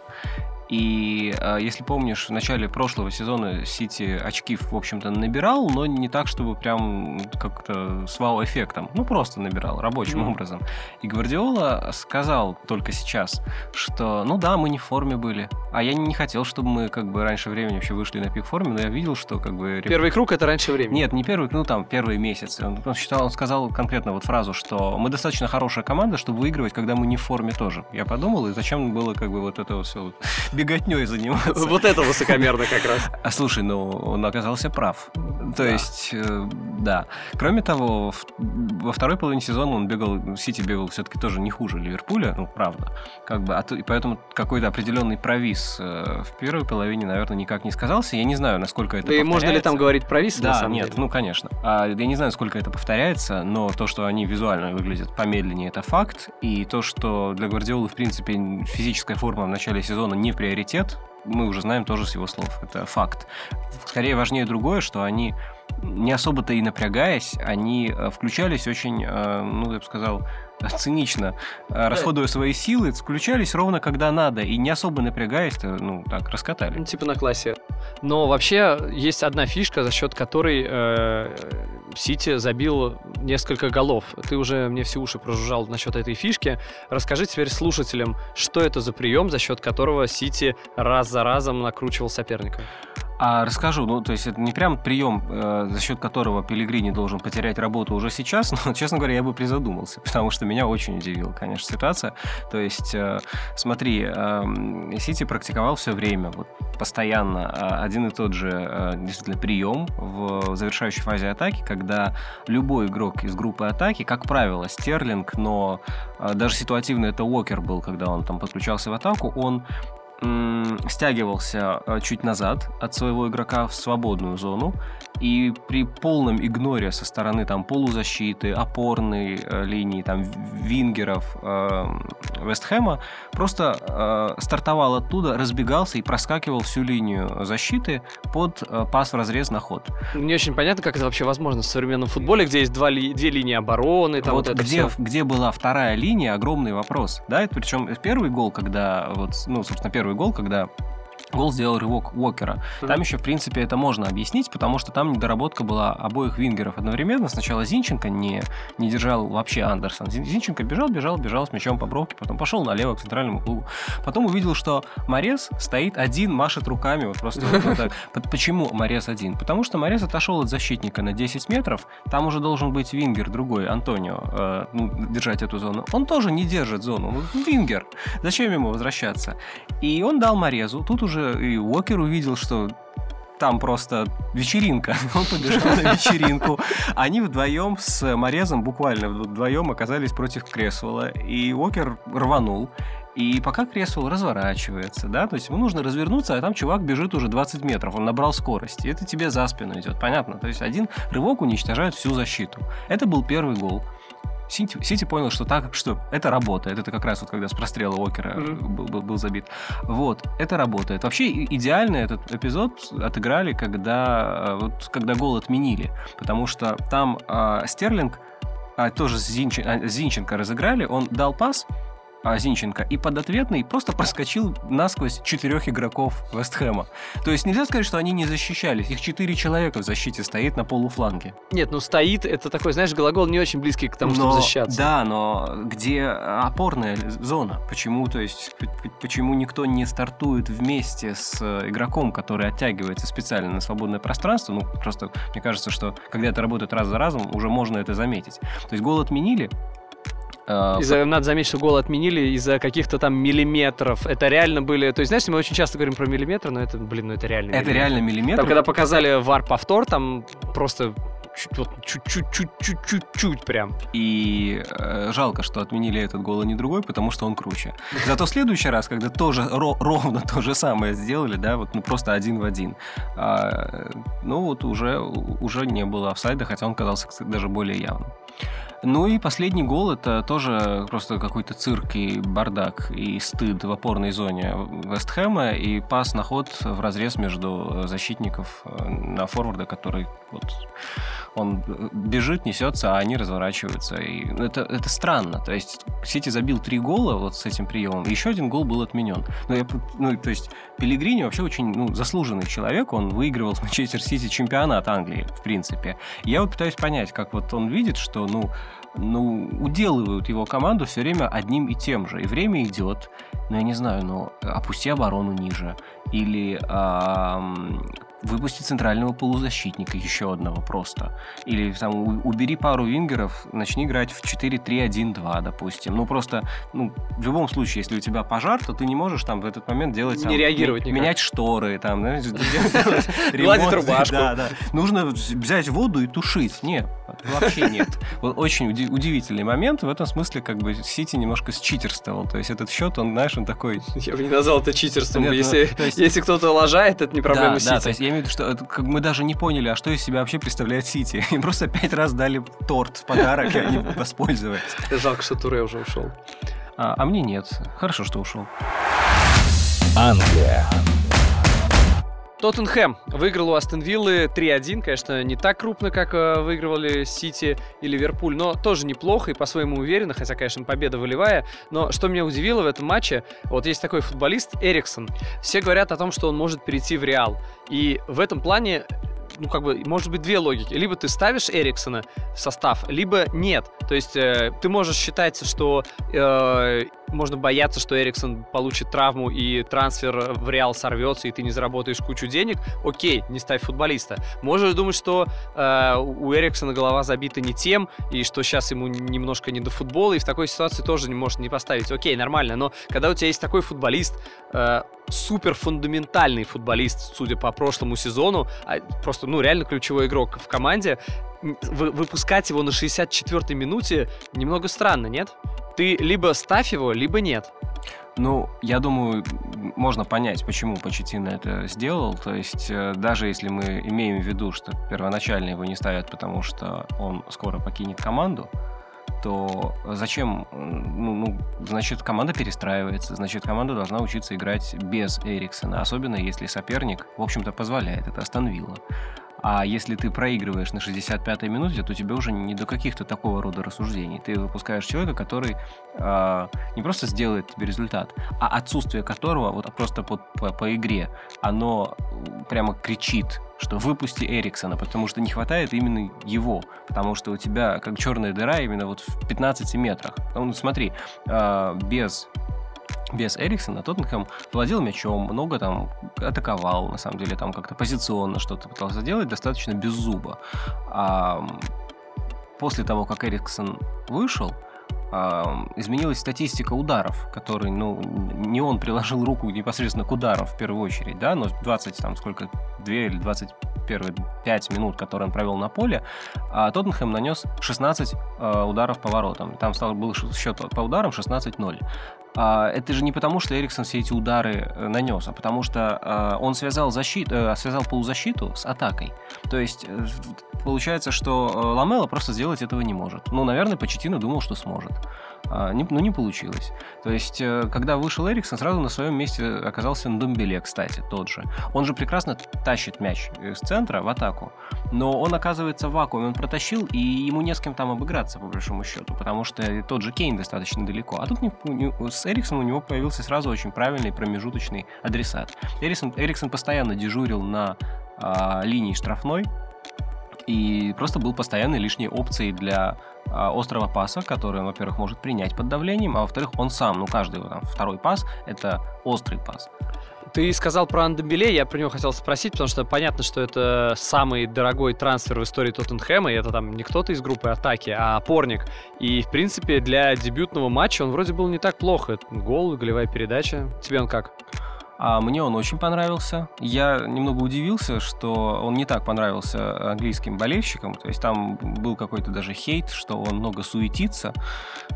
И, если помнишь, в начале прошлого сезона Сити очки, в общем-то, набирал, но не так, чтобы прям как-то с вау-эффектом. Ну, просто набирал, рабочим mm-hmm. образом. И Гвардиола сказал только сейчас, что, ну да, мы не в форме были. А я не хотел, чтобы мы как бы раньше времени вообще вышли на пик форме, но я видел, что как бы... Первый круг — это раньше времени? Нет, не первый, ну там, первые месяцы. Он, он, считал, он сказал конкретно вот фразу, что мы достаточно хорошая команда, чтобы выигрывать, когда мы не в форме тоже. Я подумал, и зачем было как бы вот это вот все... беготней заниматься. Вот это высокомерно как раз. А слушай, ну, он оказался прав. То да. есть, э, да. Кроме того, в, во второй половине сезона он бегал, Сити бегал все-таки тоже не хуже Ливерпуля, ну, правда. Как бы, а то, и поэтому какой-то определенный провис э, в первой половине, наверное, никак не сказался. Я не знаю, насколько это да повторяется. Да и можно ли там говорить провис, да, на самом нет, деле? Да, ну, конечно. А, я не знаю, сколько это повторяется, но то, что они визуально выглядят помедленнее, это факт. И то, что для Гвардиолы, в принципе, физическая форма в начале сезона не приоритет, мы уже знаем тоже с его слов, это факт. Скорее важнее другое, что они, не особо-то и напрягаясь, они включались очень, ну, я бы сказал, цинично, расходуя свои силы, включались ровно когда надо, и не особо напрягаясь, ну, так, раскатали. Ну, типа на классе. Но вообще есть одна фишка, за счет которой э, Сити забил несколько голов. Ты уже мне все уши прожужжал насчет этой фишки. Расскажи теперь слушателям, что это за прием, за счет которого Сити раз за разом накручивал соперника. А расскажу, ну, то есть это не прям прием, э, за счет которого Пеллегрини должен потерять работу уже сейчас, но, честно говоря, я бы призадумался, потому что меня очень удивила, конечно, ситуация. То есть, э, смотри, э, Сити практиковал все время, вот, постоянно э, один и тот же, э, действительно, прием в завершающей фазе атаки, когда любой игрок из группы атаки, как правило, Стерлинг, но э, даже ситуативно это Уокер был, когда он там подключался в атаку, он стягивался чуть назад от своего игрока в свободную зону, и при полном игноре со стороны там полузащиты, опорной э, линии, там вингеров э, Вестхэма просто э, стартовал оттуда, разбегался и проскакивал всю линию защиты под э, пас в разрез на ход. Не очень понятно, как это вообще возможно в современном футболе, где есть два ли, две линии обороны, там вот, вот это где, все. Где была вторая линия, огромный вопрос, да, это причем первый гол, когда вот, ну, собственно, первый гол, когда гол сделал рывок Уокера. Mm-hmm. Там еще, в принципе, это можно объяснить, потому что там недоработка была обоих вингеров одновременно. Сначала Зинченко не, не держал вообще Андерсон. Зинченко бежал, бежал, бежал с мячом по бровке, потом пошел налево к центральному клубу. Потом увидел, что Морез стоит один, машет руками. Вот просто вот так. Почему Морез один? Потому что Морез отошел от защитника на десять метров. Там уже должен быть вингер другой, Антонио, держать эту зону. Он тоже не держит зону. Вингер. Зачем ему возвращаться? И он дал Морезу. Тут уже и Уокер увидел, что там просто вечеринка. Он побежал на вечеринку. Они вдвоем с Морезом, буквально вдвоем, оказались против Кресвелла. И Уокер рванул. И пока Кресвелл разворачивается, да, то есть ему нужно развернуться, а там чувак бежит уже двадцать метров, он набрал скорость, и это тебе за спину идет, понятно? То есть один рывок уничтожает всю защиту. Это был первый гол. Сити, Сити понял, что так, что это работает. Это как раз вот когда с прострела Уокера mm-hmm. был, был забит. Вот, это работает. Вообще идеально этот эпизод отыграли, когда, вот, когда гол отменили. Потому что там э, Стерлинг, э, тоже Зинченко, Зинченко разыграли, он дал пас, Зинченко, и под ответный просто проскочил насквозь четырех игроков Вестхэма. То есть нельзя сказать, что они не защищались. Их четыре человека в защите стоит на полуфланге. Нет, ну стоит, это такой, знаешь, глагол не очень близкий к тому, но, чтобы защищаться. Да, но где опорная зона? Почему, то есть, почему никто не стартует вместе с игроком, который оттягивается специально на свободное пространство? Ну, просто мне кажется, что когда это работает раз за разом, уже можно это заметить. То есть гол отменили, Из-за, надо заметить, что гол отменили из-за каких-то там миллиметров. Это реально были... То есть, знаешь, мы очень часто говорим про миллиметры, но это, блин, ну это реально Это миллиметр. реально миллиметр. Там, когда показали вар-повтор, там просто... чуть-чуть-чуть-чуть-чуть-чуть прям. И э, жалко, что отменили этот гол, а не другой, потому что он круче. Зато в следующий раз, когда тоже ро- ровно то же самое сделали, да, вот, ну, просто один в один, а, ну, вот уже, уже не было офсайда, хотя он казался, кстати, даже более явным. Ну и последний гол, это тоже просто какой-то цирк и бардак, и стыд в опорной зоне Вестхэма, и пас на ход в разрез между защитников на форварда, который вот... Он бежит, несется, а они разворачиваются. И это, это странно. То есть Сити забил три гола вот с этим приемом. Еще один гол был отменен. Но я, ну, то есть Пеллегрини вообще очень, ну, заслуженный человек. Он выигрывал с Манчестер Сити чемпионат Англии, в принципе. Я вот пытаюсь понять, как вот он видит, что, ну, ну, уделывают его команду все время одним и тем же. И время идет. Ну, я не знаю, ну, опусти оборону ниже. Или... выпусти центрального полузащитника еще одного просто. Или там убери пару вингеров, начни играть в четыре-три-один-два, допустим. Ну просто, ну, в любом случае, если у тебя пожар, то ты не можешь там в этот момент делать... Не там, реагировать м- менять шторы, там, делать ремонт. Рубашку. Нужно взять воду и тушить. Нет, вообще нет. Вот очень удивительный момент. В этом смысле, как бы, Сити немножко считерствовал. То есть этот счет, он, знаешь, он такой... Я бы не назвал это читерством. Если кто-то лажает, это не проблема Сити. Я имею в виду, что это, как, мы даже не поняли, а что из себя вообще представляет Сити. Им просто пять раз дали торт в подарок, и они воспользовались. Жалко, что Туре уже ушел. А, а мне нет. Хорошо, что ушел. Англия. Тоттенхэм выиграл у Астон Виллы три-один. Конечно, не так крупно, как выигрывали Сити и Ливерпуль, но тоже неплохо и по-своему уверенно, хотя, конечно, победа волевая. Но что меня удивило в этом матче, вот есть такой футболист Эриксон. Все говорят о том, что он может перейти в Реал. И в этом плане ну, как бы, может быть, две логики. Либо ты ставишь Эриксона в состав, либо нет. То есть э, ты можешь считать, что э, можно бояться, что Эриксон получит травму и трансфер в Реал сорвется, и ты не заработаешь кучу денег. Окей, не ставь футболиста. Можешь думать, что э, у Эриксона голова забита не тем, и что сейчас ему немножко не до футбола, и в такой ситуации тоже не может не поставить. Окей, нормально, но когда у тебя есть такой футболист, э, супер фундаментальный футболист, судя по прошлому сезону, просто, ну, реально ключевой игрок в команде, выпускать его на шестьдесят четвёртой минуте немного странно, нет? Ты либо ставь его, либо нет. Ну, я думаю, можно понять, почему Почеттино это сделал. То есть, даже если мы имеем в виду, что первоначально его не ставят, потому что он скоро покинет команду, то зачем, ну, ну, значит, команда перестраивается, значит, команда должна учиться играть без Эриксона, особенно если соперник, в общем-то, позволяет, это Астон Вилла. А если ты проигрываешь на шестьдесят пятой минуте, то тебе уже не до каких-то такого рода рассуждений. Ты выпускаешь человека, который э, не просто сделает тебе результат, а отсутствие которого вот просто по, по, по игре, оно прямо кричит, что выпусти Эриксона, потому что не хватает именно его, потому что у тебя как черная дыра именно вот в пятнадцати метрах. Ну, смотри, э, без... Без Эриксона Тоттенхэм владел мячом, много там атаковал, на самом деле, там как-то позиционно что-то пытался делать, достаточно без зуба. А после того, как Эриксон вышел, изменилась статистика ударов, который, ну, не он приложил руку непосредственно к ударам в первую очередь, да, но двадцать, там, сколько, две или двадцать первые пять минут, которые он провел на поле, Тоттенхэм нанес шестнадцать ударов по воротам. Там стал, был счет по ударам шестнадцать ноль. Это же не потому, что Эриксон все эти удары нанес, а потому что он связал, защиту, связал полузащиту с атакой. То есть получается, что Ламело просто сделать этого не может. Ну, наверное, Почеттино думал, что сможет. Но не получилось. То есть, когда вышел Эриксон, сразу на своем месте оказался Ндомбеле, кстати, тот же. Он же прекрасно тащит мяч с центра в атаку, но он оказывается в вакууме, он протащил, и ему не с кем там обыграться, по большому счету, потому что тот же Кейн достаточно далеко. А тут не, не, с Эриксоном у него появился сразу очень правильный промежуточный адресат. Эриксон, Эриксон постоянно дежурил на а, линии штрафной, и просто был постоянной лишней опцией для а, острого паса, который он, во-первых, может принять под давлением, а во-вторых, он сам, ну, каждый его там второй пас — это острый пас. Ты сказал про Ндомбеле, я про него хотел спросить, потому что понятно, что это самый дорогой трансфер в истории Тоттенхэма, и это там не кто-то из группы атаки, а опорник. И, в принципе, для дебютного матча он вроде был не так плохо. Гол, голевая передача. Тебе он как? А мне он очень понравился. Я немного удивился, что он не так понравился английским болельщикам. То есть там был какой-то даже хейт, что он много суетится.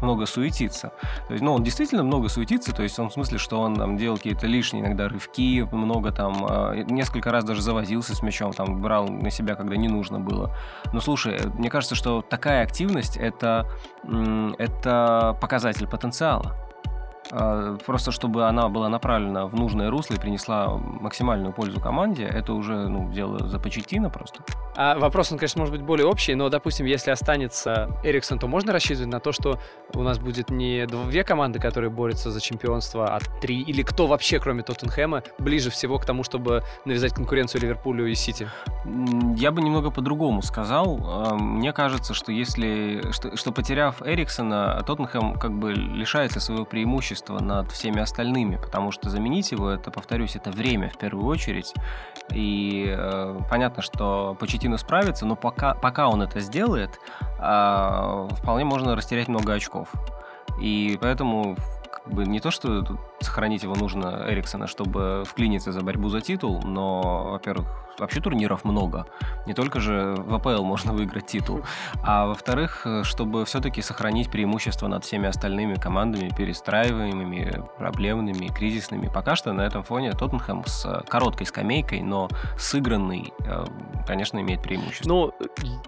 Много суетится. То есть, ну, он действительно много суетится. То есть он в смысле, что он там делал какие-то лишние иногда рывки, много там... Несколько раз даже завозился с мячом, там брал на себя, когда не нужно было. Но слушай, мне кажется, что такая активность — это, это показатель потенциала. Просто чтобы она была направлена в нужное русло и принесла максимальную пользу команде, это уже, ну, дело за Почеттино просто. А вопрос, он, конечно, может быть более общий, но, допустим, если останется Эриксон, то можно рассчитывать на то, что у нас будет не две команды, которые борются за чемпионство, а три, или кто вообще, кроме Тоттенхэма, ближе всего к тому, чтобы навязать конкуренцию Ливерпулю и Сити? Я бы немного по-другому сказал. Мне кажется, что если что, что потеряв Эриксона, Тоттенхэм как бы лишается своего преимущества над всеми остальными, потому что заменить его, это, повторюсь, это время в первую очередь, и э, понятно, что Почеттино справится, но пока, пока он это сделает, э, вполне можно растерять много очков, и поэтому как бы, не то, что сохранить его нужно, Эриксона, чтобы вклиниться за борьбу за титул, но, во-первых, вообще турниров много. Не только же в а пэ эл можно выиграть титул. А во-вторых, чтобы все-таки сохранить преимущество над всеми остальными командами, перестраиваемыми, проблемными, кризисными. Пока что на этом фоне Тоттенхэм с короткой скамейкой, но сыгранный, конечно, имеет преимущество. Ну,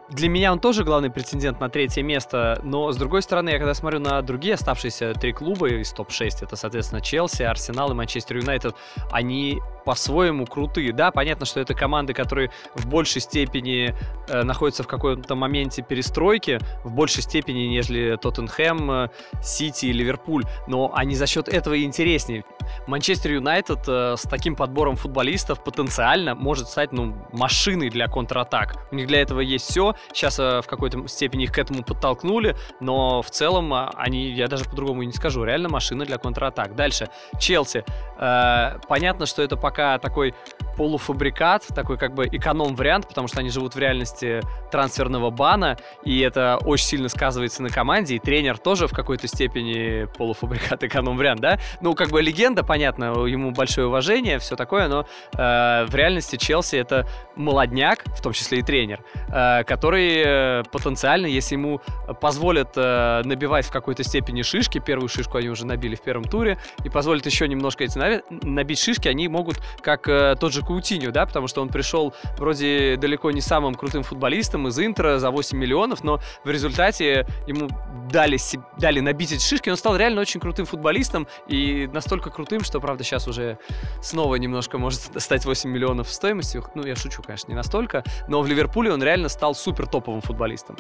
для меня он тоже главный претендент на третье место, но, с другой стороны, я когда смотрю на другие оставшиеся три клуба из топ шесть, это, соответственно, Челси, Арсенал и Манчестер Юнайтед, они... по-своему крутые. Да, понятно, что это команды, которые в большей степени э, находятся в каком-то моменте перестройки, в большей степени, нежели Тоттенхэм, э, Сити и Ливерпуль, но они за счет этого и интереснее. Манчестер Юнайтед э, с таким подбором футболистов потенциально может стать, ну, машиной для контратак. У них для этого есть все. Сейчас э, в какой-то степени их к этому подтолкнули, но в целом э, они, я даже по-другому и не скажу, реально машина для контратак. Дальше. Челси. Э, понятно, что это пока такой полуфабрикат, такой как бы эконом-вариант, потому что они живут в реальности трансферного бана, и это очень сильно сказывается на команде, и тренер тоже в какой-то степени полуфабрикат, эконом-вариант, да? Ну, как бы легенда, понятно, ему большое уважение, все такое, но э, в реальности Челси — это молодняк, в том числе и тренер, э, который э, потенциально, если ему позволят э, набивать в какой-то степени шишки, первую шишку они уже набили в первом туре, и позволят еще немножко эти набить шишки, они могут, как э, тот же Каутиньо, да, потому что он пришел вроде далеко не самым крутым футболистом из Интера за восемь миллионов, но в результате ему дали, дали набить эти шишки, он стал реально очень крутым футболистом, и настолько крутым, что, правда, сейчас уже снова немножко может стать восемь миллионов стоимостью, ну, я шучу, конечно, не настолько, но в Ливерпуле он реально стал супер топовым футболистом.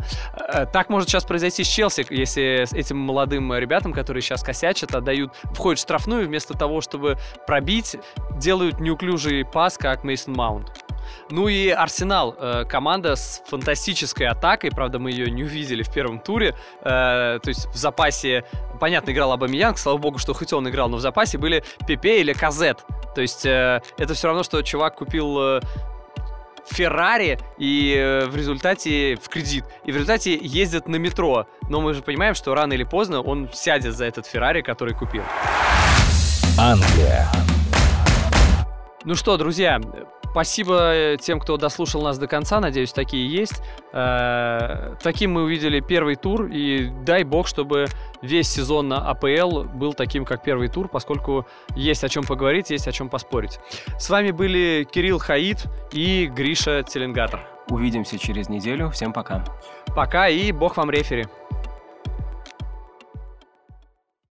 Так может сейчас произойти с Челси, если этим молодым ребятам, которые сейчас косячат, отдают, входят в штрафную, вместо того, чтобы пробить, делают неуклюжий пас, как Мейсон Маунт. Ну и Арсенал, команда с фантастической атакой, правда, мы ее не увидели в первом туре, то есть в запасе, понятно, играл Обамеянг, слава богу, что хоть он играл, но в запасе были Пепе или Ляказетт, то есть это все равно, что чувак купил Феррари и в результате в кредит, и в результате ездит на метро, но мы же понимаем, что рано или поздно он сядет за этот Феррари, который купил. Англия. Ну что, друзья, спасибо тем, кто дослушал нас до конца. Надеюсь, такие есть. Э-э- таким мы увидели первый тур. И дай бог, чтобы весь сезон на АПЛ был таким, как первый тур, поскольку есть о чем поговорить, есть о чем поспорить. С вами были Кирилл Хаит и Гриша Телингатер. Увидимся через неделю. Всем пока. Пока и бог вам рефери.